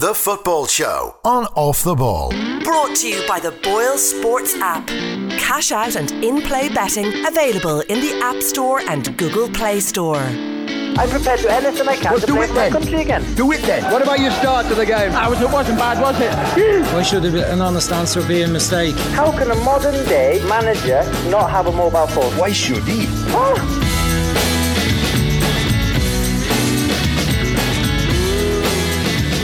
The Football Show on Off The Ball. Brought to you by the Boyle Sports app. Cash out and in-play betting available in the App Store and Google Play Store. I'm prepared to do anything I can to play for my country again. Do it then. What about your start to the game? It wasn't bad, was it? Why should an honest answer be a mistake? How can a modern day manager not have a mobile phone? Why should he? Oh.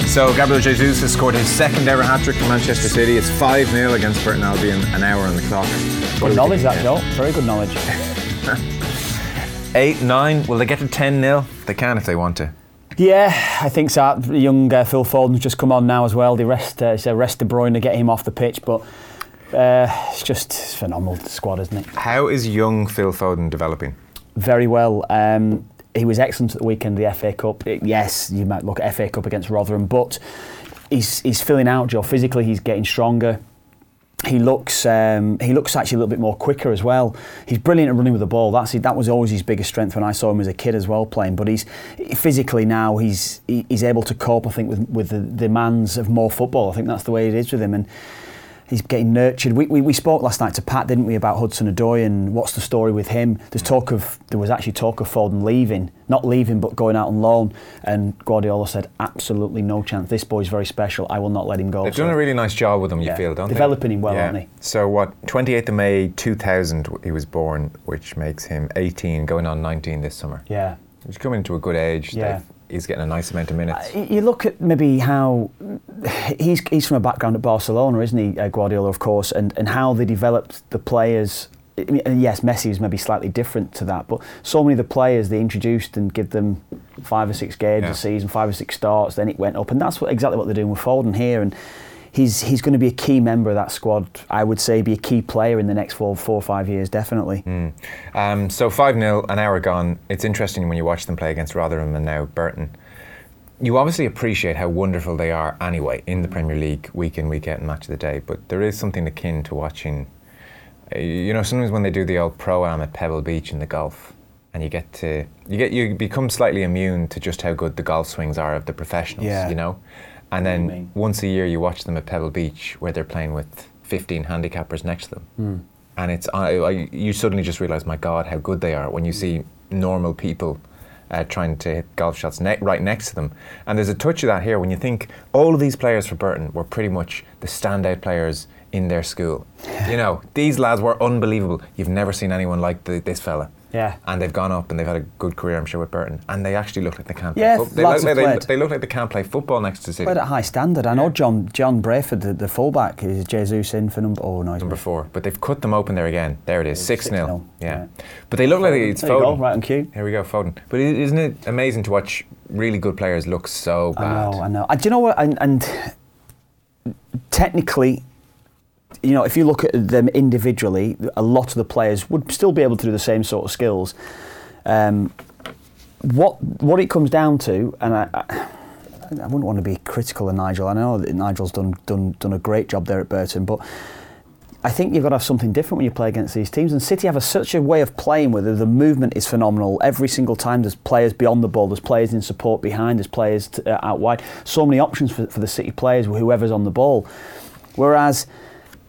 So Gabriel Jesus has scored his second ever hat-trick for Manchester City. It's 5-0 against Burton Albion, an hour on the clock. Good knowledge that, Joe. Very good knowledge. 8-9. Will they get to 10-0? They can if they want to. Yeah, I think so. Young Phil Foden's just come on now as well. They rest De Bruyne to get him off the pitch, but it's just phenomenal squad, isn't it? How is young Phil Foden developing? Very well. He was excellent at the weekend of the FA Cup. Yes, you might look at FA Cup against Rotherham, but he's filling out, Joe. Physically, he's getting stronger. He looks actually a little bit more quicker as well. He's brilliant at running with the ball. That was always his biggest strength when I saw him as a kid as well playing. But he's physically now he's able to cope, I think, with the demands of more football. I think that's the way it is with him. And he's getting nurtured. We spoke last night to Pat, didn't we, about Hudson-Odoi and what's the story with him? There was actually talk of Foden leaving. Not leaving, but going out on loan. And Guardiola said, absolutely no chance. This boy's very special. I will not let him go. They've done a really nice job with him, yeah. You feel, don't they? Developing him well, yeah. Aren't they? So what, 28th of May 2000 he was born, which makes him 18, going on 19 this summer. Yeah. He's coming into a good age. Yeah. He's getting a nice amount of minutes. You look at maybe how he's from a background at Barcelona, isn't he? Guardiola, of course, and how they developed the players. I mean, yes, Messi is maybe slightly different to that, but so many of the players they introduced and give them 5 or 6 games a season, 5 or 6 starts. Then it went up, and that's exactly what they're doing with Foden here. And he's going to be a key member of that squad. I would say be a key player in the next 4 or 5 years, definitely. So 5-0, an hour gone. It's interesting when you watch them play against Rotherham and now Burton. You obviously appreciate how wonderful they are anyway in the Premier League, week in, week out, and match of the day. But there is something akin to watching, you know, sometimes when they do the old pro-am at Pebble Beach in the golf, and you become slightly immune to just how good the golf swings are of the professionals, you know? And then once a year you watch them at Pebble Beach where they're playing with 15 handicappers next to them. And it's you suddenly just realise, my God, how good they are when you see normal people trying to hit golf shots right next to them. And there's a touch of that here when you think all of these players for Burton were pretty much the standout players in their school. You know, these lads were unbelievable. You've never seen anyone like this fella. Yeah. And they've gone up and they've had a good career, I'm sure, with Burton. And they actually look like they can't play football. They look like they can't play football next to City. Played at high standard. I know John Brayford, the fullback, is Jesus in for number four. But they've cut them open there again. There it is, 6-0. Yeah. But they look like it's Foden. Go, right on cue. Here we go, Foden. But isn't it amazing to watch really good players look so bad? I know. Do you know what? And technically, you know, if you look at them individually, a lot of the players would still be able to do the same sort of skills. What it comes down to, and I wouldn't want to be critical of Nigel. I know that Nigel's done a great job there at Burton, but I think you've got to have something different when you play against these teams. And City have such a way of playing where the movement is phenomenal. Every single time there's players beyond the ball, there's players in support behind, there's players out wide. So many options for the City players, whoever's on the ball. Whereas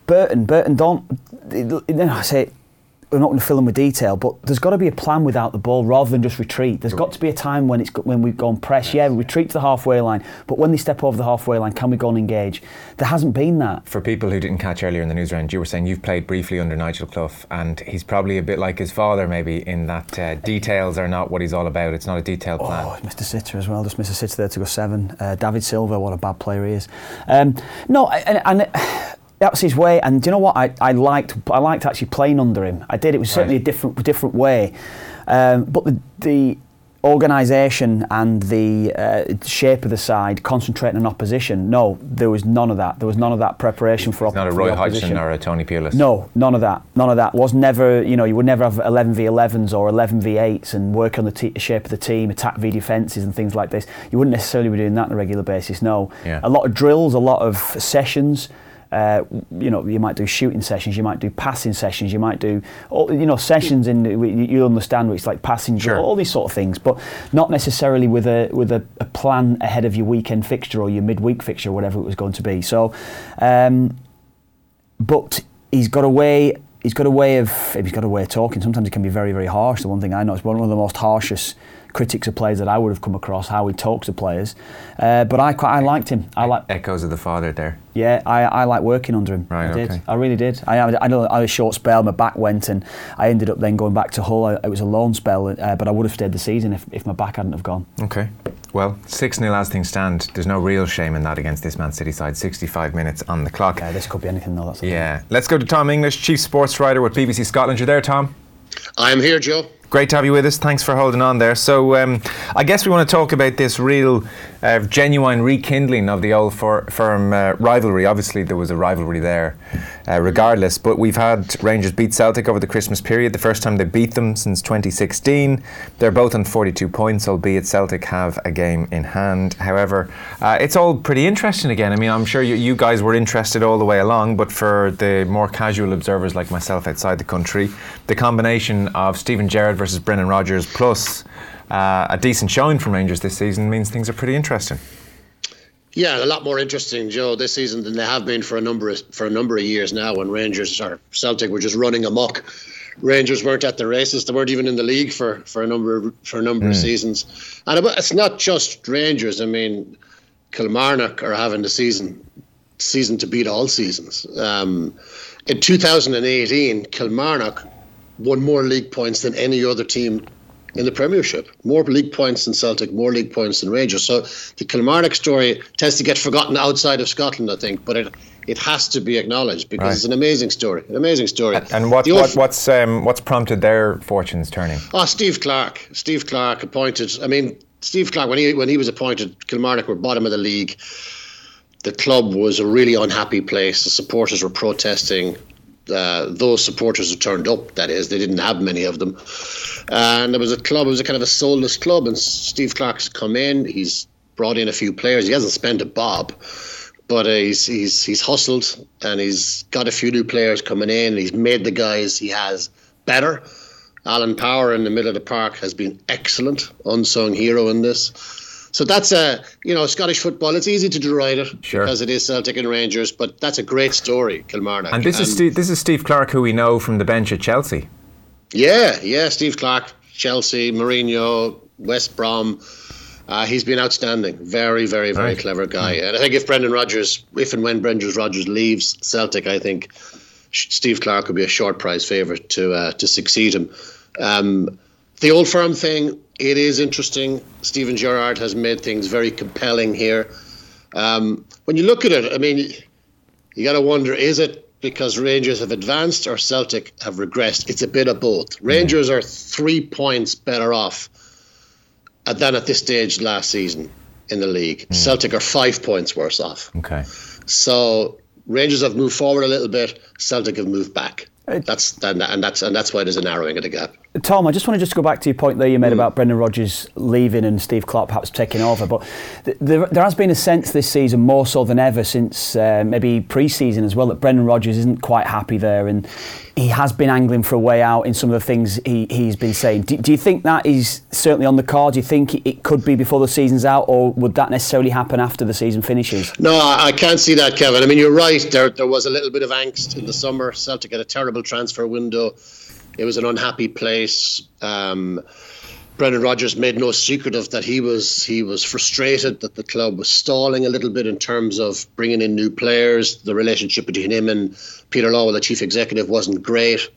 Burton don't, you know, I say, we're not going to fill them with detail, but there's got to be a plan without the ball rather than just retreat. There's got to be a time when we go and press, retreat to the halfway line, but when they step over the halfway line, can we go and engage? There hasn't been that. For people who didn't catch earlier in the news round, you were saying you've played briefly under Nigel Clough, and he's probably a bit like his father maybe in that details are not what he's all about. It's not a detailed plan. Oh, Mr. Sitter as well, just Mr. Sitter there to go 7. David Silva, what a bad player he is. That's his way, and do you know what? I liked actually playing under him. I did. It was certainly a different way, but the organisation and the shape of the side, concentrating on opposition. No, there was none of that. There was none of that preparation for opposition. Not a Roy Hodgson or a Tony Pulis. No, none of that. None of that was never. You know, you would never have 11v11s or 11v8s and work on the shape of the team, attack v defences and things like this. You wouldn't necessarily be doing that on a regular basis. No, a lot of drills, a lot of sessions. You know, you might do shooting sessions, you might do passing sessions, you might do, you know, sessions in, you understand, which like passing, sure, all these sort of things, but not necessarily with a plan ahead of your weekend fixture or your midweek fixture, whatever it was going to be. So, but he's got a way. He's got a way of talking. Sometimes it can be very, very harsh. The one thing I know is one of the most harshest critics of players that I would have come across, how he talks to players. But I liked him. Echoes of the father there. Yeah, I liked working under him. Right, I did. I really did. I know I had a short spell, my back went, and I ended up then going back to Hull. It was a loan spell, but I would have stayed the season if my back hadn't have gone. Okay. Well, 6-0 as things stand. There's no real shame in that against this Man City side. 65 minutes on the clock. Yeah, this could be anything though. That's yeah. Let's go to Tom English, Chief Sports Writer with BBC Scotland. You're there, Tom? I'm here, Joe. Great to have you with us. Thanks for holding on there. So I guess we want to talk about this real, genuine rekindling of the old firm rivalry. Obviously, there was a rivalry there regardless, but we've had Rangers beat Celtic over the Christmas period, the first time they beat them since 2016. They're both on 42 points, albeit Celtic have a game in hand. However, it's all pretty interesting again. I mean, I'm sure you guys were interested all the way along, but for the more casual observers like myself outside the country, the combination of Stephen Gerrard versus Brendan Rodgers plus a decent showing from Rangers this season means things are pretty interesting. Yeah, a lot more interesting, Joe, this season than they have been for a number of years now, when Rangers or Celtic were just running amok. Rangers weren't at the races; they weren't even in the league for a number of seasons. And it's not just Rangers. I mean, Kilmarnock are having the season to beat all seasons. In 2018, Kilmarnock won more league points than any other team in the Premiership. More league points than Celtic, more league points than Rangers. So the Kilmarnock story tends to get forgotten outside of Scotland, I think, but it has to be acknowledged because It's an amazing story. An amazing story. And what's prompted their fortunes turning? Oh, Steve Clarke. Steve Clarke appointed. I mean, Steve Clarke, when he was appointed, Kilmarnock were bottom of the league. The club was a really unhappy place. The supporters were protesting. Those supporters who turned up, that is, they didn't have many of them, and there was a club, it was a kind of a soulless club, and Steve Clarke's come in, he's brought in a few players, he hasn't spent a bob, but he's hustled, and he's got a few new players coming in, he's made the guys he has better. Alan Power in the middle of the park has been excellent, unsung hero in this. So that's Scottish football. It's easy to deride it, sure, because it is Celtic and Rangers, but that's a great story, Kilmarnock. And this is Steve Clarke, who we know from the bench at Chelsea. Yeah, Steve Clarke, Chelsea, Mourinho, West Brom. He's been outstanding. Very, very, very clever guy. And I think if and when Brendan Rodgers leaves Celtic, I think Steve Clarke would be a short prize favourite to succeed him. The old firm thing, it is interesting. Stephen Gerrard has made things very compelling here. When you look at it, I mean, you got to wonder, is it because Rangers have advanced or Celtic have regressed? It's a bit of both. Rangers are 3 points better off than at this stage last season in the league. Celtic are 5 points worse off. Okay. So Rangers have moved forward a little bit. Celtic have moved back. That's why there's a narrowing of the gap. Tom, I just want to go back to your point there you made about Brendan Rodgers leaving and Steve Clarke perhaps taking over. But there has been a sense this season, more so than ever, since maybe pre-season as well, that Brendan Rodgers isn't quite happy there, and he has been angling for a way out in some of the things he's been saying. Do you think that is certainly on the card? Do you think it could be before the season's out, or would that necessarily happen after the season finishes? No, I can't see that, Kevin. I mean, you're right. There was a little bit of angst in the summer. Celtic had a terrible transfer window. It was an unhappy place. Brendan Rodgers made no secret of that. He was frustrated that the club was stalling a little bit in terms of bringing in new players. The relationship between him and Peter Lowell, the chief executive, wasn't great.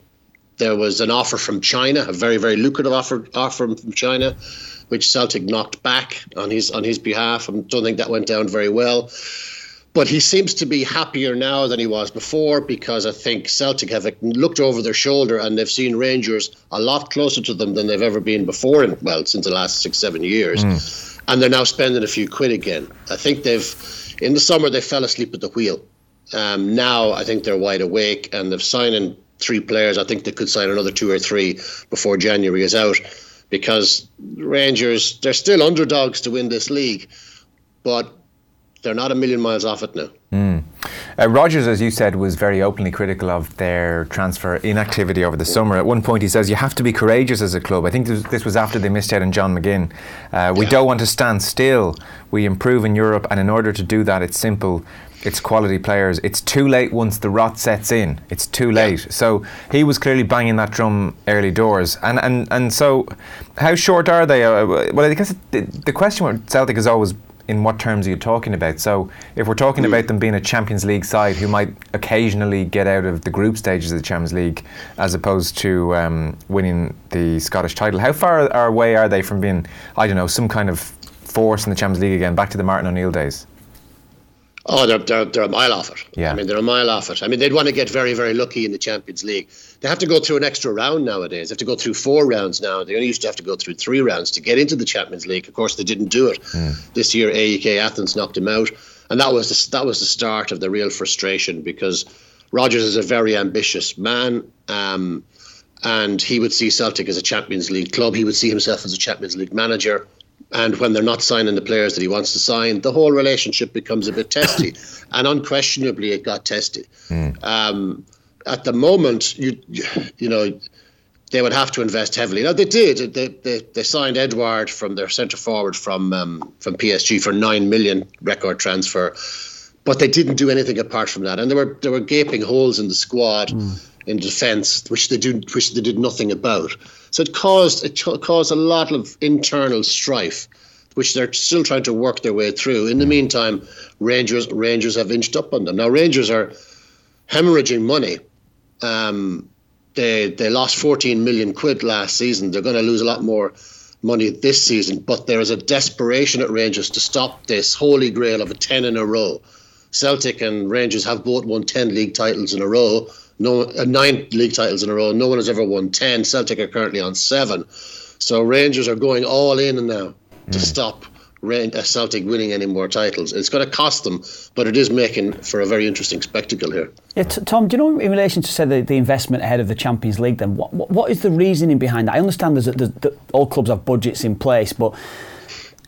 There was an offer from China, a very, very lucrative offer from China, which Celtic knocked back on his behalf. I don't think that went down very well. But he seems to be happier now than he was before, because I think Celtic have looked over their shoulder and they've seen Rangers a lot closer to them than they've ever been before, since the last 6-7 years. And they're now spending a few quid again. I think in the summer, they fell asleep at the wheel. Now I think they're wide awake, and they've signed 3 players. I think they could sign another 2 or 3 before January is out, because Rangers, they're still underdogs to win this league, but they're not a million miles off it now. Rodgers, as you said, was very openly critical of their transfer inactivity over the summer. At one point he says, you have to be courageous as a club. I think this was after they missed out on John McGinn. We don't want to stand still. We improve in Europe, and in order to do that, it's simple. It's quality players. It's too late once the rot sets in. It's too late. Yeah. So he was clearly banging that drum early doors. And so how short are they? Well, I guess the question with Celtic is always, in what terms are you talking about? So if we're talking about them being a Champions League side who might occasionally get out of the group stages of the Champions League as opposed to winning the Scottish title, how far away are they from being, I don't know, some kind of force in the Champions League again, back to the Martin O'Neill days? Oh, they're a mile off it. Yeah. I mean, they're a mile off it. I mean, they'd want to get very, very lucky in the Champions League. They have to go through an extra round nowadays. They have to go through 4 rounds now. They only used to have to go through 3 rounds to get into the Champions League. Of course, they didn't do it. This year, AEK Athens knocked them out. And that was the start of the real frustration, because Rodgers is a very ambitious man. And he would see Celtic as a Champions League club. He would see himself as a Champions League manager. And when they're not signing the players that he wants to sign, the whole relationship becomes a bit testy. And unquestionably, it got testy. At the moment, you know, they would have to invest heavily. Now, they did. They signed Edouard from their centre-forward from PSG for 9 million record transfer. But they didn't do anything apart from that. And there were gaping holes in the squad, in defence, which they did nothing about. So it caused a lot of internal strife, which they're still trying to work their way through. In the meantime, Rangers have inched up on them. Now, Rangers are hemorrhaging money. They lost 14 million quid last season. They're going to lose a lot more money this season. But there is a desperation at Rangers to stop this holy grail of a 10 in a row. Celtic and Rangers have both won 10 league titles in a row. 9 league titles in a row. No one has ever won 10. Celtic are currently on 7. So Rangers are going all in now to stop Celtic winning any more titles. It's going to cost them, but it is making for a very interesting spectacle here. Yeah, Tom, do you know, in relation to, say, the investment ahead of the Champions League, then what is the reasoning behind that? I understand that all clubs have budgets in place, but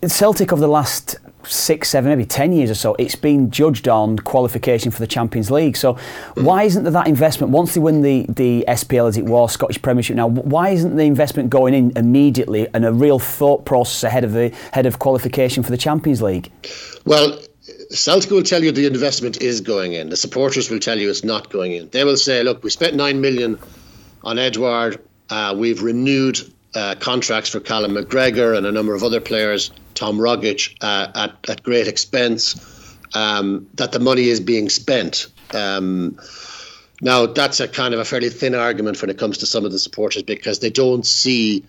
Celtic over the last 6, 7, maybe 10 years or so, it's been judged on qualification for the Champions League. So why isn't there that investment? Once they win the SPL, as it was, Scottish Premiership now, why isn't the investment going in immediately and a real thought process ahead of qualification for the Champions League? Well, Celtic will tell you the investment is going in. The supporters will tell you it's not going in. They will say, look, we spent 9 million on Edouard. We've renewed contracts for Callum McGregor and a number of other players, Tom Rogic, at great expense, that the money is being spent. Now, that's a kind of a fairly thin argument when it comes to some of the supporters, because they don't see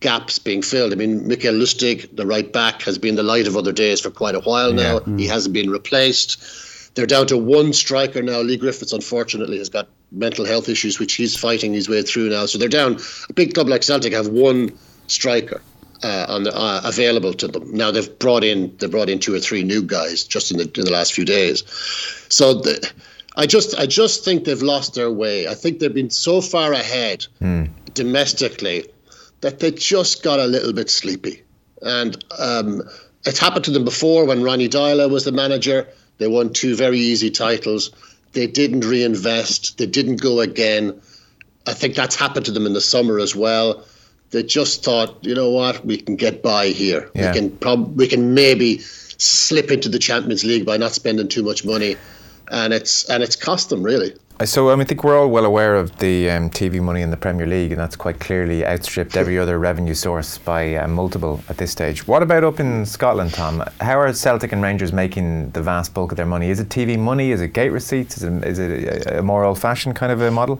gaps being filled. I mean, Mikael Lustig, the right back, has been the light of other days for quite a while now. He hasn't been replaced. They're down to one striker now. Lee Griffiths, unfortunately, has got mental health issues, which he's fighting his way through now. So they're down. A big club like Celtic have one striker available to them. Now they brought in 2 or 3 new guys just in the last few days. So I just think they've lost their way. I think they've been so far ahead domestically that they just got a little bit sleepy. And it's happened to them before when Ronnie Dyla was the manager. They won 2 very easy titles. They didn't reinvest. They didn't go again. I think that's happened to them in the summer as well. They just thought, you know what, we can get by here. Yeah. We can maybe slip into the Champions League by not spending too much money, and it's cost them really. So I think we're all well aware of the TV money in the Premier League, and that's quite clearly outstripped every other revenue source by a multiple at this stage. What about up in Scotland, Tom? How are Celtic and Rangers making the vast bulk of their money? Is it TV money? Is it gate receipts? Is it a more old-fashioned kind of a model?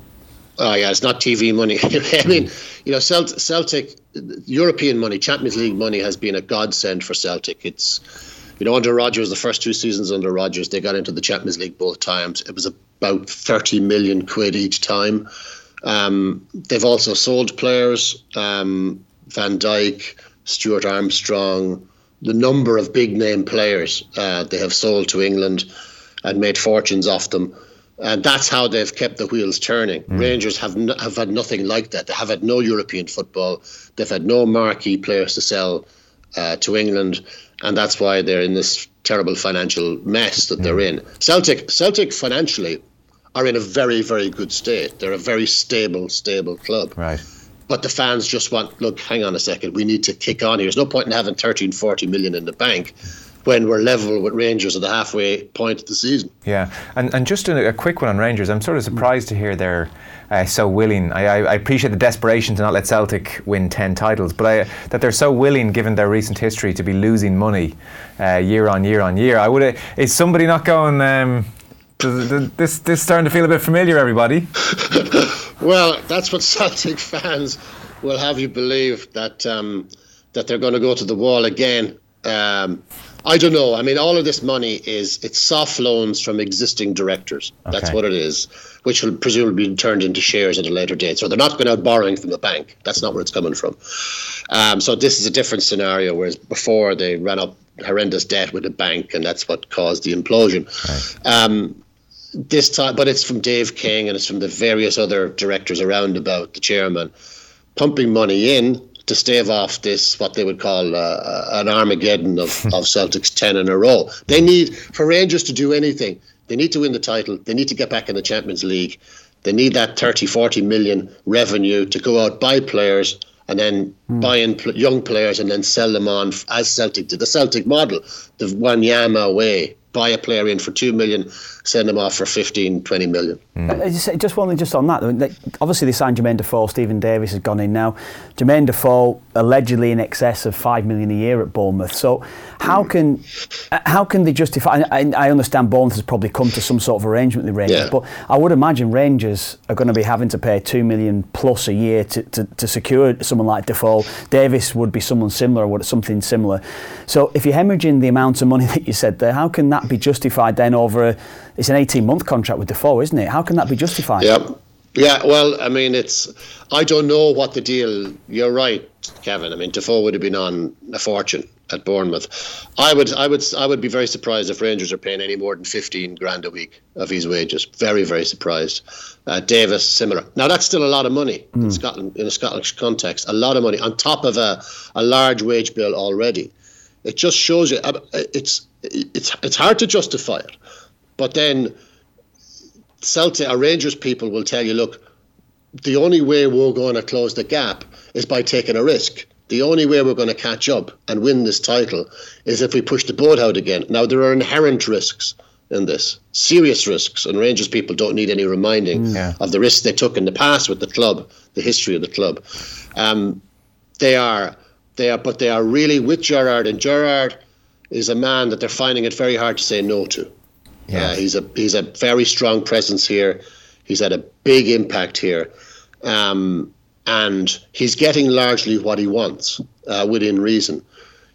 Oh yeah, it's not TV money. I mean, you know, Celtic European money, Champions League money, has been a godsend for Celtic. You know, under Rodgers, the first 2 seasons under Rodgers, they got into the Champions League both times. It was about 30 million quid each time. They've also sold players, Van Dijk, Stuart Armstrong, the number of big-name players they have sold to England and made fortunes off them. And that's how they've kept the wheels turning. Rangers have had nothing like that. They have had no European football. They've had no marquee players to sell to England. And that's why they're in this terrible financial mess that they're in. Celtic financially are in a very, very good state. They're a very stable club. Right. But the fans just want, look, hang on a second, we need to kick on here. There's no point in having 13, 40 million in the bank when we're level with Rangers at the halfway point of the season. Yeah, and just a quick one on Rangers. I'm sort of surprised to hear they're so willing. I appreciate the desperation to not let Celtic win 10 titles, but that they're so willing, given their recent history, to be losing money year on year on year. Is somebody not going, this starting to feel a bit familiar, everybody? Well, that's what Celtic fans will have you believe, that they're going to go to the wall again. I don't know. I mean, all of this money it's soft loans from existing directors. Okay. That's what it is, which will presumably be turned into shares at a later date. So they're not going out borrowing from the bank. That's not where it's coming from. So this is a different scenario, whereas before they ran up horrendous debt with the bank, and that's what caused the implosion. Right. This time, but it's from Dave King and it's from the various other directors around about the chairman, pumping money in to stave off this, what they would call an Armageddon of Celtic's 10 in a row. They need, for Rangers to do anything, they need to win the title, they need to get back in the Champions League, they need that 30, 40 million revenue to go out, buy players, and then buy in young players and then sell them on as Celtic did. The Celtic model, the Wanyama way. Buy a player in for 2 million, send them off for 15, 20 million. Just one thing just on that. Obviously they signed Jermaine Defoe, Stephen Davies has gone in now. Jermaine Defoe allegedly in excess of 5 million a year at Bournemouth. So how can they justify, and I understand Bournemouth has probably come to some sort of arrangement with Rangers, but I would imagine Rangers are going to be having to pay 2 million plus a year to secure someone like Defoe. Davies would be someone similar or something similar. So if you're hemorrhaging the amount of money that you said there, how can that be justified then over it's an 18-month contract with Defoe, isn't it? How can that be justified? Yeah, well, I mean, I don't know what the deal. You're right, Kevin. I mean, Defoe would have been on a fortune at Bournemouth. I would be very surprised if Rangers are paying any more than 15 grand a week of his wages. Very, very surprised. Davis, similar. Now that's still a lot of money in Scotland, in a Scottish context, a lot of money on top of a large wage bill already. It just shows you it's hard to justify it, but then Celtic or Rangers people will tell you, look, the only way we're going to close the gap is by taking a risk. The only way we're going to catch up and win this title is if we push the boat out again. Now there are inherent risks in this, serious risks, and Rangers people don't need any reminding of the risks they took in the past with the club, the history of the club. They are really with Gerrard, and Gerrard is a man that they're finding it very hard to say no to. Yeah, he's a very strong presence here. He's had a big impact here, and he's getting largely what he wants within reason.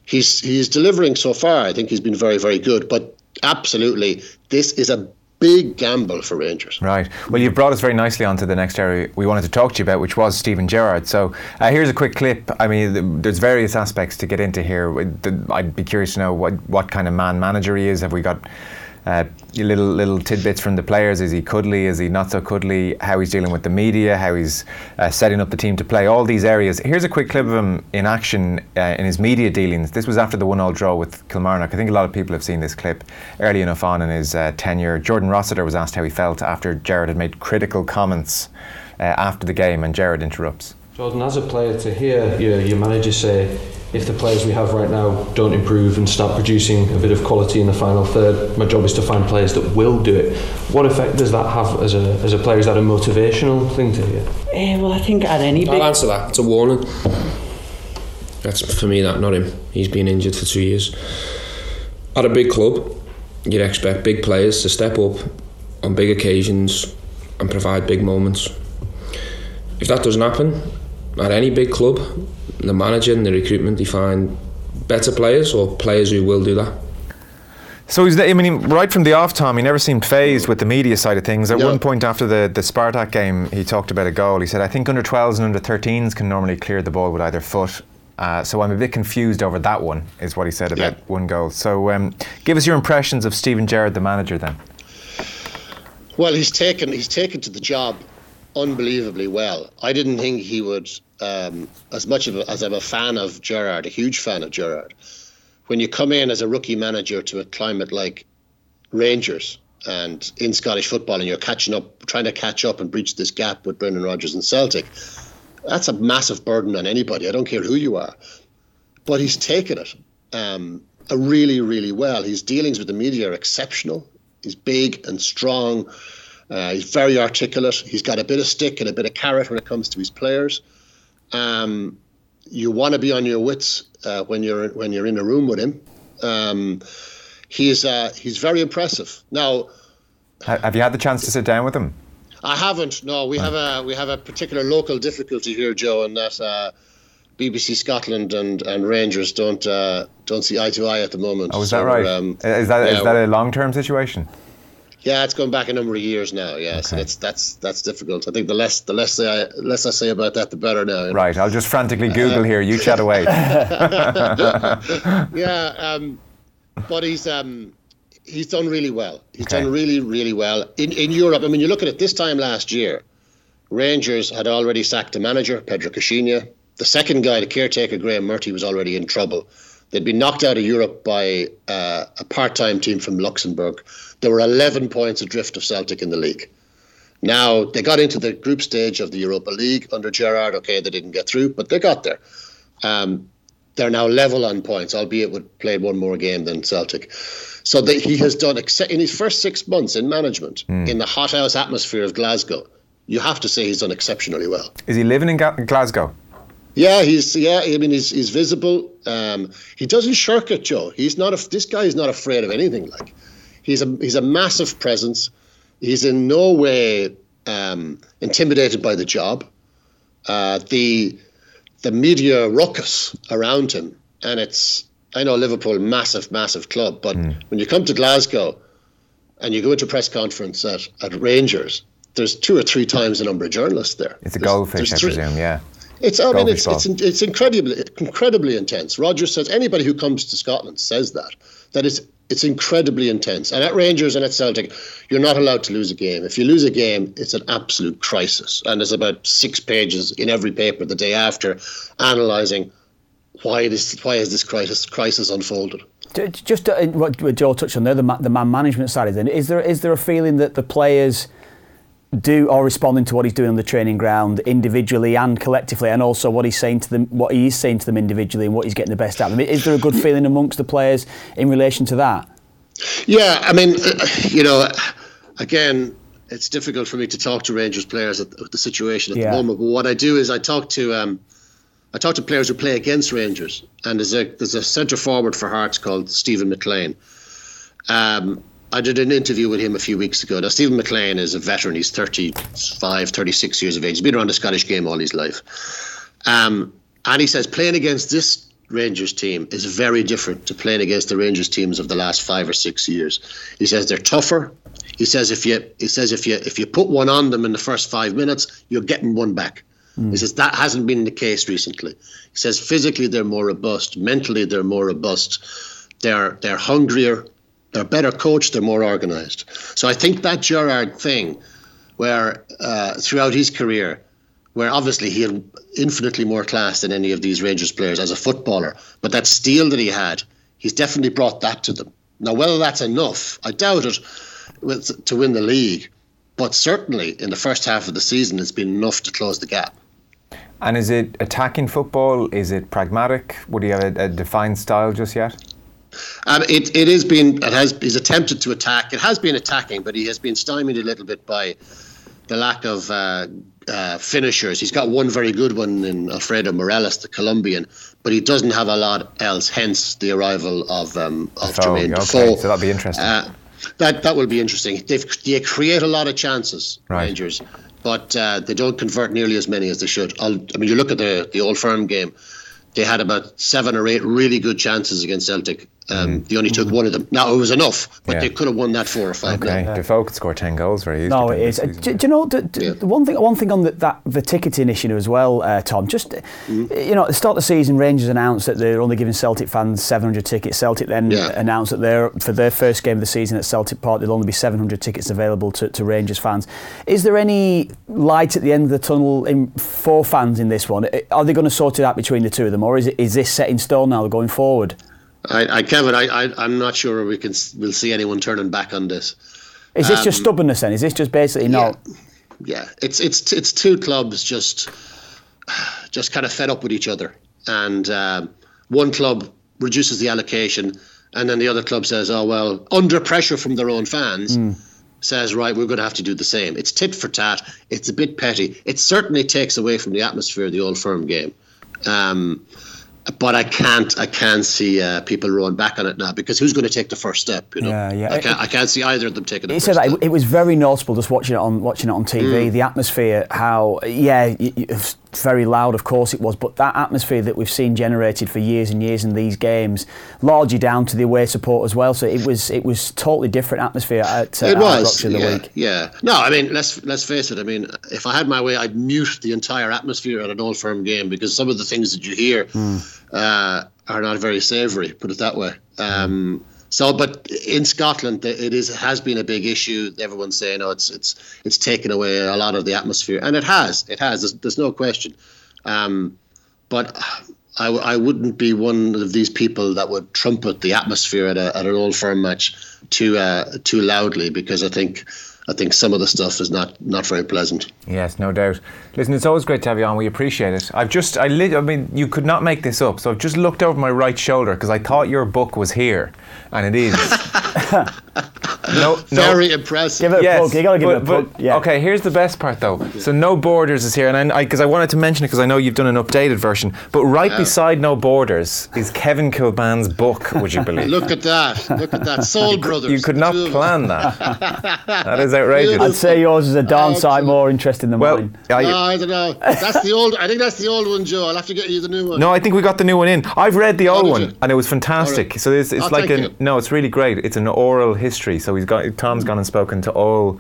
He's delivering so far. I think he's been very, very good. But absolutely, this is a big gamble for Rangers. Right. Well, you've brought us very nicely onto the next area we wanted to talk to you about, which was Stephen Gerrard. So here's a quick clip. I mean, there's various aspects to get into here. I'd be curious to know what kind of manager he is. Have we got little tidbits from the players? Is he cuddly? Is he not so cuddly? How he's dealing with the media? How he's setting up the team to play? All these areas. Here's a quick clip of him in action in his media dealings. This was after the 1-1 draw with Kilmarnock. I think a lot of people have seen this clip early enough on in his tenure. Jordan Rossiter was asked how he felt after Gerrard had made critical comments after the game, and Gerrard interrupts. Jordan, as a player, to hear your manager say, if the players we have right now don't improve and start producing a bit of quality in the final third, my job is to find players that will do it. What effect does that have as a player? Is that a motivational thing to you? Well, I think at any big... I'll answer that. It's a warning. That's for me, that, not him. He's been injured for 2 years. At a big club, you'd expect big players to step up on big occasions and provide big moments. If that doesn't happen, at any big club, the manager and the recruitment, they find better players or players who will do that. So he's, I mean, right from the off, Tom, he never seemed phased with the media side of things. At one point after the Spartak game, he talked about a goal. He said, I think under 12s and under 13s can normally clear the ball with either foot. So I'm a bit confused over that one, is what he said about one goal. So give us your impressions of Stephen Gerrard, the manager, then. Well, he's taken to the job unbelievably well. I didn't think he would, as much as I'm a huge fan of Gerrard, when you come in as a rookie manager to a climate like Rangers and in Scottish football, and you're trying to catch up and breach this gap with Brendan Rodgers and Celtic, that's a massive burden on anybody. I don't care who you are. But he's taken it really, really well. His dealings with the media are exceptional. He's big and strong. He's very articulate. He's got a bit of stick and a bit of carrot when it comes to his players. You want to be on your wits when you're in a room with him. He's very impressive. Now, have you had the chance to sit down with him? I haven't. No, we have a particular local difficulty here, Joe, and that BBC Scotland and Rangers don't see eye to eye at the moment. Oh, is that right? Is that a long-term situation? Yeah, it's gone back a number of years now. Yeah, okay. So that's difficult. I think the less I say about that, the better now. You know? Right, I'll just frantically Google here. You chat away. Yeah, but he's done really well. He's done really, really well in Europe. I mean, you look at it this time last year, Rangers had already sacked the manager, Pedro Caixinha. The second guy, the caretaker, Graham Murty, was already in trouble. They'd been knocked out of Europe by a part-time team from Luxembourg. They were 11 points adrift of Celtic in the league. Now, they got into the group stage of the Europa League under Gerrard. Okay, they didn't get through, but they got there. They're now level on points, albeit would play one more game than Celtic. So he has done, in his first 6 months in management, in the hothouse atmosphere of Glasgow, you have to say he's done exceptionally well. Is he living in Glasgow? Yeah, he's visible. He doesn't shirk it, Joe. This guy is not afraid of anything. Like, he's a massive presence. He's in no way intimidated by the job. The media ruckus around him, and I know Liverpool, massive, massive club, but when you come to Glasgow and you go into a press conference at Rangers, there's two or three times the number of journalists there. It's a goldfish, I presume. Yeah. It's incredibly intense. Rodgers says, anybody who comes to Scotland says that it's incredibly intense. And at Rangers and at Celtic, you're not allowed to lose a game. If you lose a game, it's an absolute crisis. And there's about 6 pages in every paper the day after analysing why has this crisis unfolded. Just what Joe touched on there, the man management side of it. Is there a feeling that the players do or responding to what he's doing on the training ground individually and collectively, and also what he's saying to them, what he is saying to them individually, and what he's getting the best out of them? Is there a good feeling amongst the players in relation to that? Yeah, I mean, again, it's difficult for me to talk to Rangers players at the situation at the moment. But what I do is I talk to players who play against Rangers, and there's a centre forward for Hearts called Stephen McLean. I did an interview with him a few weeks ago. Now, Stephen McLean is a veteran. He's 35, 36 years of age. He's been around the Scottish game all his life. And he says playing against this Rangers team is very different to playing against the Rangers teams of the last 5 or 6 years. He says they're tougher. He says if you put one on them in the first 5 minutes, you're getting one back. He says that hasn't been the case recently. He says physically they're more robust, mentally they're more robust, they're hungrier. They're better coached, they're more organised. So I think that Gerrard thing, where throughout his career, where obviously he had infinitely more class than any of these Rangers players as a footballer, but that steel that he had, he's definitely brought that to them. Now, whether that's enough, I doubt it, to win the league, but certainly in the first half of the season, it's been enough to close the gap. And is it attacking football? Is it pragmatic? Would he have a defined style just yet? He's attempted to attack. It has been attacking, but he has been stymied a little bit by the lack of finishers. He's got one very good one in Alfredo Morelos, the Colombian, but he doesn't have a lot else. Hence the arrival of Jermaine Defoe. Okay. So that'll be interesting. That will be interesting. They create a lot of chances, right, Rangers, but they don't convert nearly as many as they should. You look at the Old Firm game. They had about 7 or 8 really good chances against Celtic. They only took one of them. Now, it was enough, but they could have won that 4 or 5. Okay, Defoe could score 10 goals very easily. No, it is. One thing on the ticketing issue as well, Tom. Just at the start of the season, Rangers announced that they're only giving Celtic fans 700 tickets. Celtic then announced that for their first game of the season at Celtic Park, there'll only be 700 tickets available to Rangers fans. Is there any light at the end of the tunnel for fans in this one? Are they going to sort it out between the two of them, or is this set in stone now going forward? Kevin, I'm not sure we'll see anyone turning back on this. Is this just stubbornness then? Is this just basically not? Yeah, it's two clubs just kind of fed up with each other, and one club reduces the allocation, and then the other club says, "Oh well," under pressure from their own fans, says, "Right, we're going to have to do the same." It's tit for tat. It's a bit petty. It certainly takes away from the atmosphere of the Old Firm game. But I can't see people rolling back on it now, because who's going to take the first step? You know, I can't see either of them taking the first step. It was very noticeable just watching it on TV. The atmosphere, it's very loud, of course it was, but that atmosphere that we've seen generated for years and years in these games, largely down to the away support as well. So it was totally different atmosphere at Rotherham the week. Yeah, no, I mean let's face it. I mean, if I had my way, I'd mute the entire atmosphere at an Old Firm game, because some of the things that you hear. Are not very savoury, put it that way. But in Scotland, it has been a big issue. Everyone's saying, "Oh, it's taken away a lot of the atmosphere," and it has. There's no question. But I wouldn't be one of these people that would trumpet the atmosphere at an Old Firm match too loudly, because I think some of the stuff is not very pleasant. Yes, no doubt. Listen, it's always great to have you on. We appreciate it. I mean, you could not make this up. So I've just looked over my right shoulder, because I thought your book was here, and it is. Very impressive. Give it a plug. You got to give it a plug. Yeah. Okay, here's the best part though. So No Borders is here, and because I wanted to mention it, because I know you've done an updated version. But beside No Borders is Kevin Kilbane's book. Would you believe? Look at that! Look at that! Soul Brothers. You could not plan that. That is outrageous. I'd say yours is a darn sight more interesting than mine. No, I don't know. That's the old. I think that's the old one, Joe. I'll have to get you the new one. No, I think we got the new one in. I've read the old one, and it was fantastic. Right. So it's like it's really great. It's an oral history. So Tom's gone and spoken to all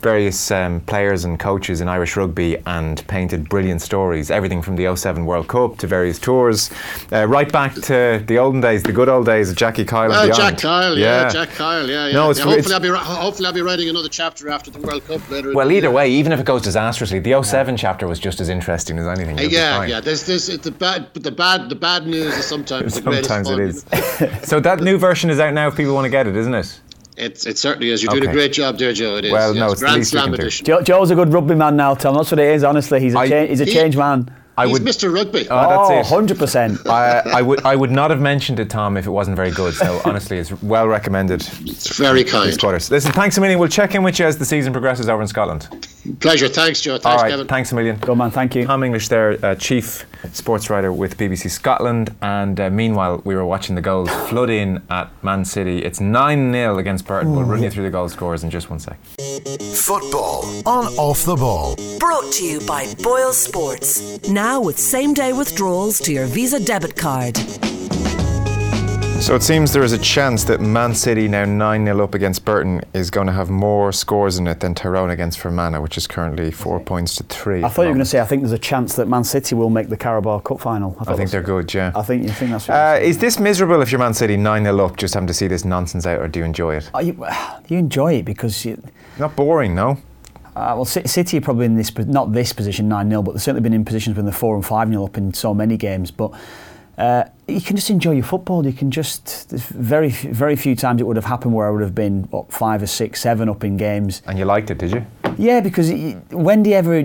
various players and coaches in Irish rugby, and painted brilliant stories, everything from the 2007 World Cup to various tours, right back to the olden days, the good old days of Jackie Kyle and beyond. Jack Kyle. No, hopefully I'll be writing another chapter after the World Cup later. Well, either way, even if it goes disastrously, the 2007 chapter was just as interesting as anything. The bad news is sometimes it is. So that new version is out now if people want to get it, isn't it? It certainly is. You're doing a great job there, Joe. It is. Well, yes, no, it's Grand Slam edition. Joe's a good rugby man now, Tom. That's what it is, honestly. He's a changed man. He's Mr. Rugby. That's it. 100%. I would not have mentioned it, Tom, if it wasn't very good. So, honestly, it's well recommended. It's very kind. Listen, thanks a million. We'll check in with you as the season progresses over in Scotland. Pleasure. Thanks, Joe. Thanks, all right, Kevin. Thanks a million. Good man. Thank you. Tom English there, Chief Sports Writer with BBC Scotland. And meanwhile, we were watching the goals flood in at Man City. It's 9-0 against Burton. We'll run you through the goal scores in just one sec. Football on Off the Ball. Brought to you by Boyle Sports. Now with same-day withdrawals to your Visa debit card. So it seems there is a chance that Man City, now 9-0 up against Burton, is going to have more scores in it than Tyrone against Fermanagh, which is currently 4 points to 3. I thought you were going to say, I think there's a chance that Man City will make the Carabao Cup final. I think they're good, yeah. I think that's what is this miserable if you're Man City 9-0 up, just having to see this nonsense out, or do you enjoy it? You enjoy it because... Not boring, no? Well, City are probably in not this position 9-0, but they've certainly been in positions when they're 4 and 5-0 up in so many games, but... you can just enjoy your football. You can just... There's very, very few times it would have happened where I would have been, 5 or 6, 7 up in games. And you liked it, did you? Yeah, because when do you ever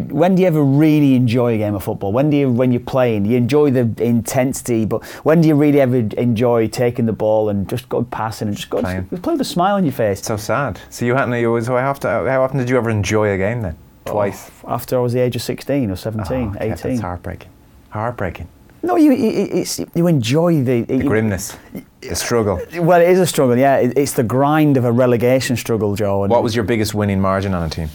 really enjoy a game of football? When you're playing, you enjoy the intensity, but when do you really ever enjoy taking the ball and just go passing and just go play with a smile on your face? It's so sad. So you hadn't... How often did you ever enjoy a game then? Twice. After I was the age of 16 or 17, 18. That's heartbreaking. Heartbreaking. No, you enjoy the grimness, the struggle. Well, it is a struggle, yeah. It's the grind of a relegation struggle, Joe. And what was your biggest winning margin on a team?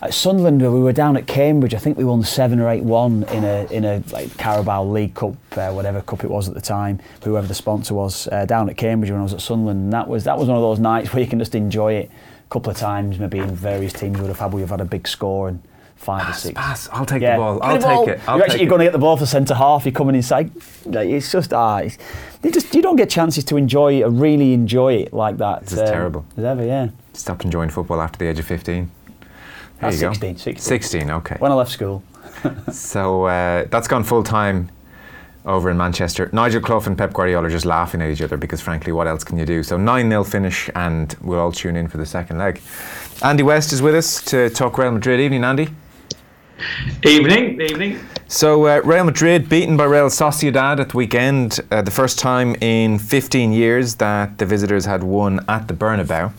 At Sunderland, we were down at Cambridge. I think we won 7 or 8-1 in a like Carabao League Cup, whatever cup it was at the time, whoever the sponsor was, down at Cambridge when I was at Sunderland. And that was one of those nights where you can just enjoy it. A couple of times, maybe in various teams, we've had a big score and. 5 or 6. Pass. I'll take the ball. You're going to get the ball for centre half. You're coming inside. It's just you don't get chances to really enjoy it like that. It's as terrible as ever. Yeah. Stopped enjoying football after the age of 15. There you go. 16. Okay. When I left school. So that's gone full time over in Manchester. Nigel Clough and Pep Guardiola are just laughing at each other because, frankly, what else can you do? So 9-0 finish, and we'll all tune in for the second leg. Andy West is with us to talk Real Madrid. Evening, Andy. Evening. So Real Madrid beaten by Real Sociedad at the weekend, the first time in 15 years that the visitors had won at the Bernabeu.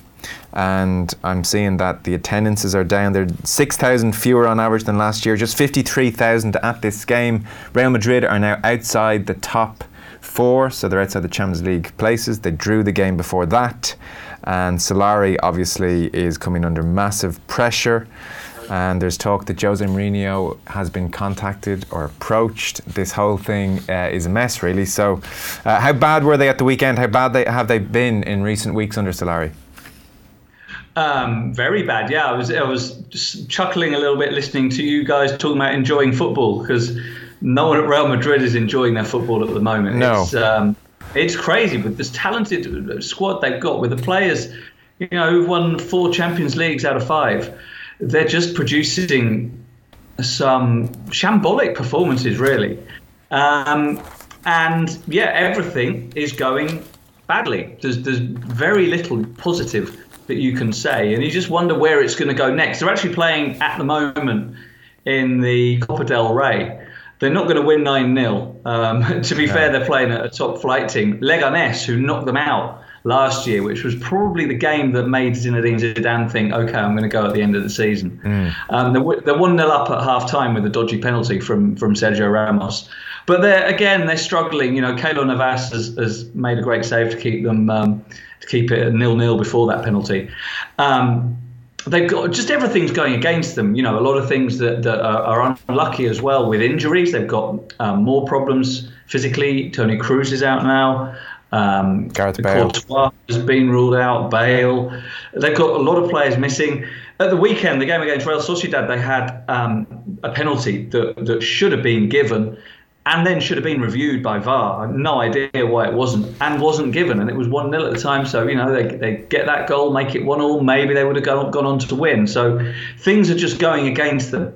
And I'm seeing that the attendances are down. There are 6,000 fewer on average than last year, just 53,000 at this game. Real Madrid are now outside the top four, so they're outside the Champions League places. They drew the game before that. And Solari obviously is coming under massive pressure. And there's talk that Jose Mourinho has been contacted or approached. This whole thing is a mess, really. So how bad were they at the weekend? How bad have they been in recent weeks under Solari? Very bad, yeah. I was just chuckling a little bit listening to you guys talking about enjoying football, because no one at Real Madrid is enjoying their football at the moment. No. It's crazy with this talented squad they've got, with the players, you know, who've won 4 Champions Leagues out of 5. They're just producing some shambolic performances, really. And yeah, everything is going badly. There's very little positive that you can say, and you just wonder where it's going to go next. They're actually playing at the moment in the Copa del Rey. They're not going to win 9-0. To be fair, they're playing a top flight team, Leganés, who knocked them out last year, which was probably the game that made Zinedine Zidane think, OK, I'm going to go at the end of the season. They're 1-0 up at half-time with a dodgy penalty from Sergio Ramos. But they're struggling. You know, Keylor Navas has made a great save to keep them to keep it 0-0 before that penalty. They've got just everything's going against them. You know, a lot of things that are unlucky as well with injuries. They've got more problems physically. Tony Cruz is out now. Gareth Bale. Courtois has been ruled out. Bale. They've got a lot of players missing. At the weekend, the game against Real Sociedad, they had a penalty that should have been given and then should have been reviewed by VAR. I have no idea why it wasn't, and wasn't given. And it was 1-0 at the time. So, you know, they get that goal, make it 1-1. Maybe they would have gone on to win. So things are just going against them.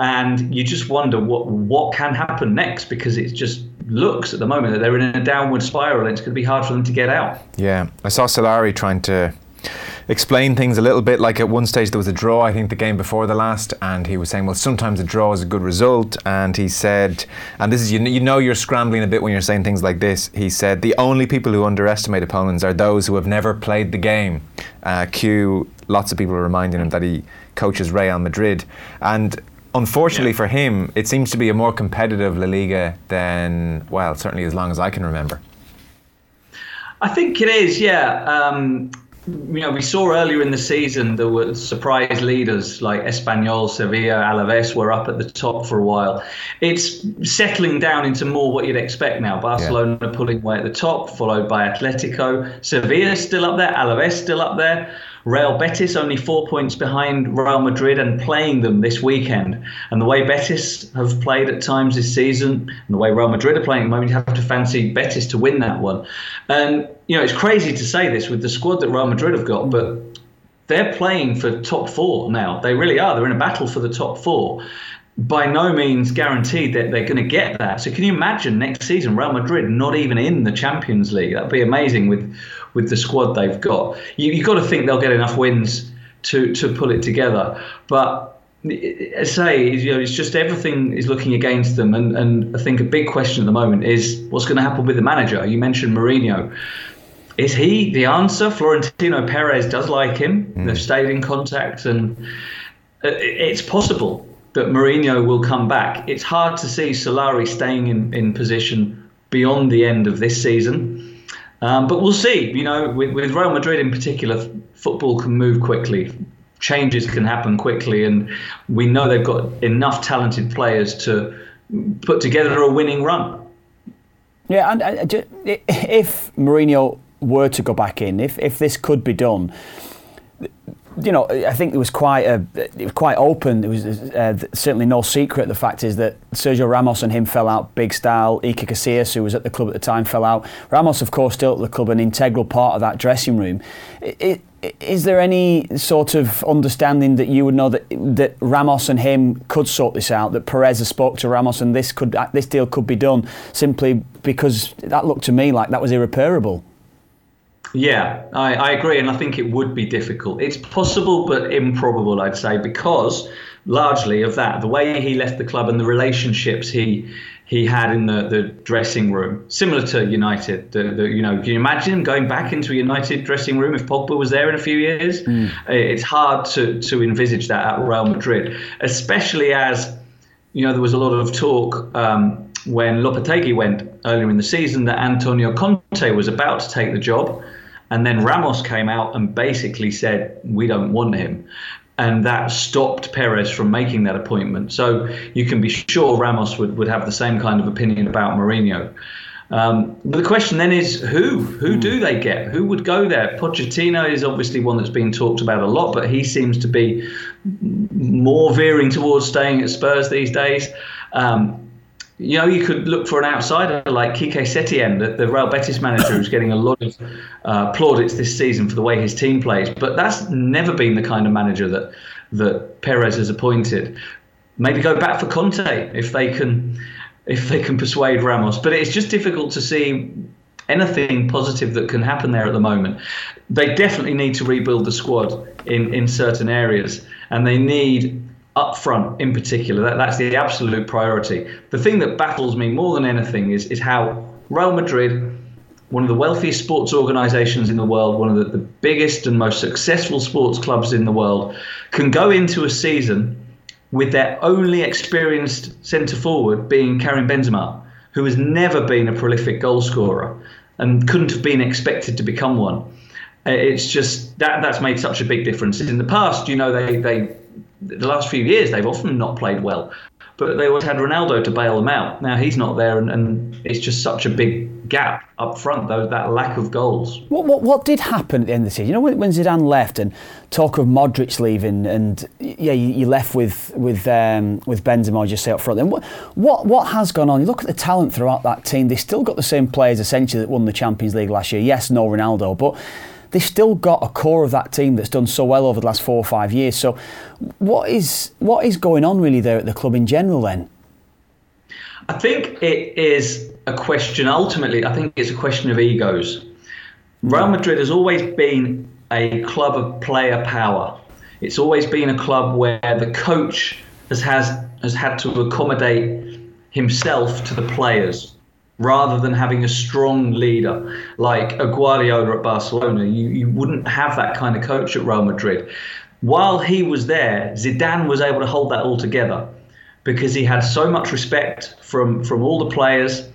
And you just wonder what can happen next, because it just looks at the moment that they're in a downward spiral, and it's going to be hard for them to get out. Yeah, I saw Solari trying to explain things a little bit. Like at one stage there was a draw, I think the game before the last, and he was saying, well, sometimes a draw is a good result. And he said, and this is, you know, you're scrambling a bit when you're saying things like this. He said, the only people who underestimate opponents are those who have never played the game. Cue, lots of people are reminding him that he coaches Real Madrid. And unfortunately for him, it seems to be a more competitive La Liga than, well, certainly as long as I can remember. I think it is, yeah. You know, we saw earlier in the season there were surprise leaders like Espanyol, Sevilla, Alaves were up at the top for a while. It's settling down into more what you'd expect now. Barcelona pulling away at the top, followed by Atletico. Sevilla still up there, Alaves still up there. Real Betis only 4 points behind Real Madrid and playing them this weekend. And the way Betis have played at times this season, and the way Real Madrid are playing at the moment, you have to fancy Betis to win that one. And, you know, it's crazy to say this with the squad that Real Madrid have got, but they're playing for top four now. They really are. They're in a battle for the top four. By no means guaranteed that they're going to get that. So can you imagine next season Real Madrid not even in the Champions League? That'd be amazing with the squad they've got. You've got to think they'll get enough wins to pull it together. But as I say, you know, it's just everything is looking against them. And I think a big question at the moment is what's going to happen with the manager. You mentioned Mourinho. Is he the answer? Florentino Perez does like him. They've stayed in contact, and it's possible that Mourinho will come back. It's hard to see Solari staying in position beyond the end of this season. But we'll see. You know, with Real Madrid in particular, football can move quickly. Changes can happen quickly. And we know they've got enough talented players to put together a winning run. Yeah, and if Mourinho were to go back in, if this could be done, you know, I think it was quite open. It was certainly no secret. The fact is that Sergio Ramos and him fell out big style. Iker Casillas, who was at the club at the time, fell out. Ramos, of course, still at the club, an integral part of that dressing room. It, Is there any sort of understanding that you would know that Ramos and him could sort this out, that Perez has spoke to Ramos and this deal could be done, simply because that looked to me like that was irreparable? Yeah, I agree, and I think it would be difficult. It's possible but improbable, I'd say, because largely of that, the way he left the club and the relationships he had in the dressing room, similar to United. Can you imagine going back into a United dressing room if Pogba was there in a few years? Mm. It's hard to envisage that at Real Madrid, especially as, there was a lot of talk when Lopetegui went earlier in the season that Antonio Conte was about to take the job, and then Ramos came out and basically said, we don't want him. And that stopped Perez from making that appointment. So you can be sure Ramos would have the same kind of opinion about Mourinho. But the question then is, who do they get? Who would go there? Pochettino is obviously one that's been talked about a lot, but he seems to be more veering towards staying at Spurs these days. You could look for an outsider like Quique Setien, the Real Betis manager, who's getting a lot of plaudits this season for the way his team plays. But that's never been the kind of manager that Perez has appointed. Maybe go back for Conte if they can persuade Ramos. But it's just difficult to see anything positive that can happen there at the moment. They definitely need to rebuild the squad in certain areas, and they need up front in particular. That's the absolute priority. The thing that baffles me more than anything is how Real Madrid, one of the wealthiest sports organisations in the world, one of the biggest and most successful sports clubs in the world, can go into a season with their only experienced centre-forward being Karim Benzema, who has never been a prolific goalscorer and couldn't have been expected to become one. It's just that's made such a big difference. In the past, the last few years, they've often not played well, but they always had Ronaldo to bail them out. Now he's not there, and it's just such a big gap up front, though, that lack of goals. What did happen at the end of the season? When Zidane left, and talk of Modric leaving, and you left with Benzema, just say up front. Then what has gone on? You look at the talent throughout that team. They still got the same players essentially that won the Champions League last year. Yes, no Ronaldo, but they've still got a core of that team that's done so well over the last 4 or 5 years. So what is going on really there at the club in general then? I think it is a question, ultimately, I think it's a question of egos. Real Madrid has always been a club of player power. It's always been a club where the coach has had to accommodate himself to the players, rather than having a strong leader like a Guardiola at Barcelona. You wouldn't have that kind of coach at Real Madrid. While he was there, Zidane was able to hold that all together because he had so much respect from all the players,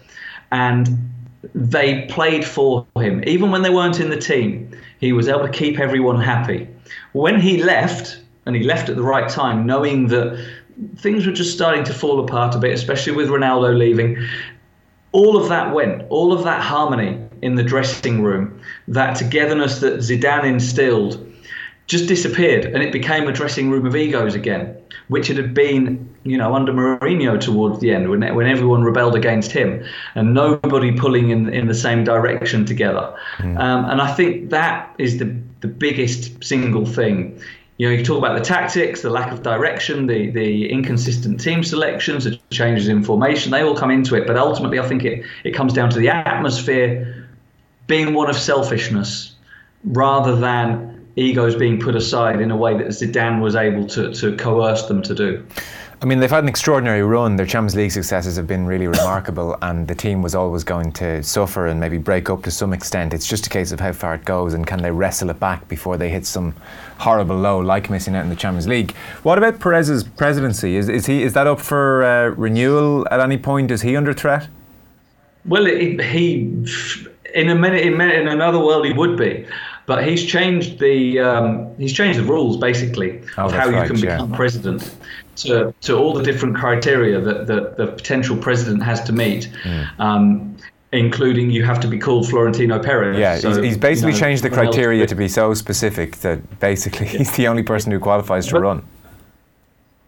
and they played for him. Even when they weren't in the team, he was able to keep everyone happy. When he left, and he left at the right time, knowing that things were just starting to fall apart a bit, especially with Ronaldo leaving, all of that went, all of that harmony in the dressing room, that togetherness that Zidane instilled, just disappeared, and it became a dressing room of egos again, which it had been, under Mourinho towards the end, when everyone rebelled against him and nobody pulling in the same direction together. Mm. And I think that is the biggest single thing. You talk about the tactics, the lack of direction, the inconsistent team selections, the changes in formation. They all come into it. But ultimately, I think it comes down to the atmosphere being one of selfishness rather than egos being put aside in a way that Zidane was able to coerce them to do. I mean, they've had an extraordinary run. Their Champions League successes have been really remarkable, and the team was always going to suffer and maybe break up to some extent. It's just a case of how far it goes, and can they wrestle it back before they hit some horrible low, like missing out in the Champions League. What about Perez's presidency? Is that up for renewal at any point? Is he under threat? Well, in another world, he would be. But he's changed the rules, basically, of how you can become president to all the different criteria that the potential president has to meet, including you have to be called Florentino Perez. Yeah, so, he's basically changed the criteria to be so specific that basically he's the only person who qualifies to run.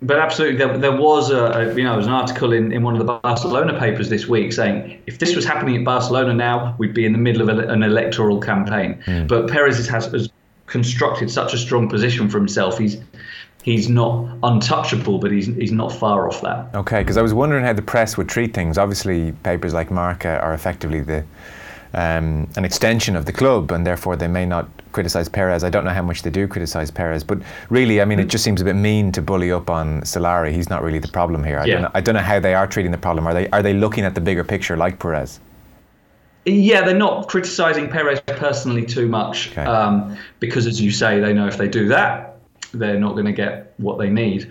But absolutely, there was there was an article in one of the Barcelona papers this week saying if this was happening at Barcelona now, we'd be in the middle of an electoral campaign. Mm. But Perez has constructed such a strong position for himself. He's not untouchable, but he's not far off that. Okay, because I was wondering how the press would treat things. Obviously, papers like Marca are effectively the an extension of the club, and therefore they may not criticise Perez. I don't know how much they do criticise Perez, but really, I mean, it just seems a bit mean to bully up on Solari. He's not really the problem here. I don't know how they are treating the problem. Are they looking at the bigger picture like Perez? Yeah, they're not criticising Perez personally too much, okay. Because, as you say, they know if they do that, they're not going to get what they need.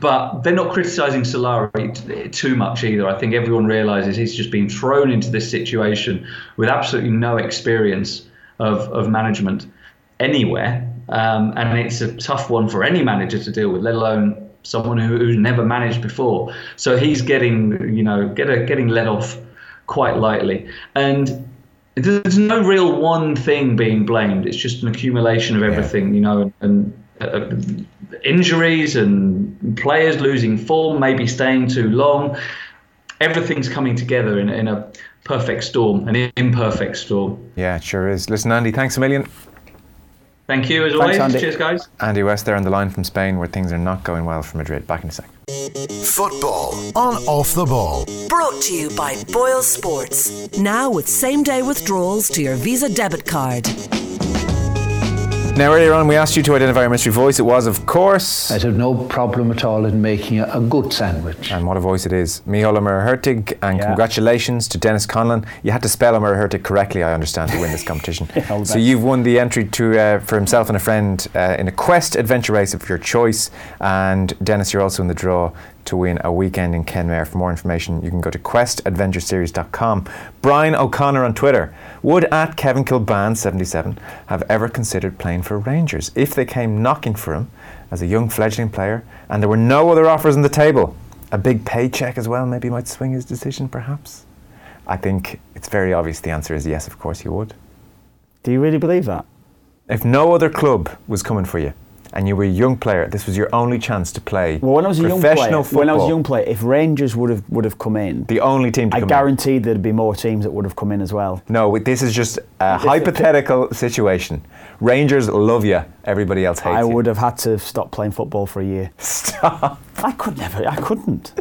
But they're not criticising Solari too much either. I think everyone realises he's just been thrown into this situation with absolutely no experience of management anywhere. And it's a tough one for any manager to deal with, let alone someone who's never managed before. So he's getting let off quite lightly. And there's no real one thing being blamed. It's just an accumulation of everything, and injuries and players losing form, maybe staying too long. Everything's coming together in a perfect storm, an imperfect storm. Yeah, it sure is. Listen, Andy, thanks a million. Thank you, as always. Andy. Cheers, guys. Andy West there on the line from Spain, where things are not going well for Madrid. Back in a sec. Football on Off the Ball. Brought to you by Boyle Sports. Now with same-day withdrawals to your Visa debit card. Now, earlier on, we asked you to identify our mystery voice. It was, of course... I'd have no problem at all in making a good sandwich. And what a voice it is. Mihola Murhertig, and congratulations to Dennis Conlon. You had to spell Murhertig correctly, I understand, to win this competition. So you've won the entry to for himself and a friend in a Quest adventure race of your choice. And Dennis, you're also in the draw to win a weekend in Kenmare. For more information, you can go to questadventureseries.com. Brian O'Connor on Twitter. Would @KevinKilban77 have ever considered playing for Rangers if they came knocking for him as a young fledgling player and there were no other offers on the table? A big paycheck as well maybe might swing his decision, perhaps? I think it's very obvious the answer is yes, of course he would. Do you really believe that? If no other club was coming for you and you were a young player, this was your only chance to play professional football. When I was a young player, if Rangers would have come in, the only team to come in, I guarantee there'd be more teams that would have come in as well. No, this is just a hypothetical situation. Rangers love you, everybody else hates you. I would have had to stop playing football for a year. Stop. I couldn't.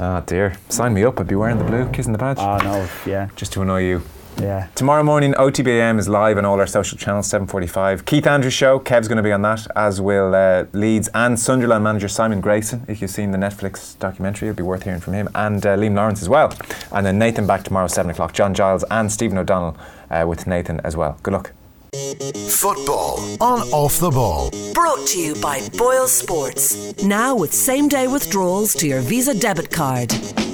Oh dear, sign me up, I'd be wearing the blue, kissing the badge. Oh no, yeah. Just to annoy you. Yeah. Tomorrow morning, OTBAM is live on all our social channels, 7:45. Keith Andrews' show, Kev's going to be on that, as will Leeds and Sunderland manager Simon Grayson. If you've seen the Netflix documentary, it'll be worth hearing from him. And Liam Lawrence as well. And then Nathan back tomorrow, 7 o'clock. John Giles and Stephen O'Donnell with Nathan as well. Good luck. Football on Off the Ball. Brought to you by Boyle Sports. Now with same-day withdrawals to your Visa debit card.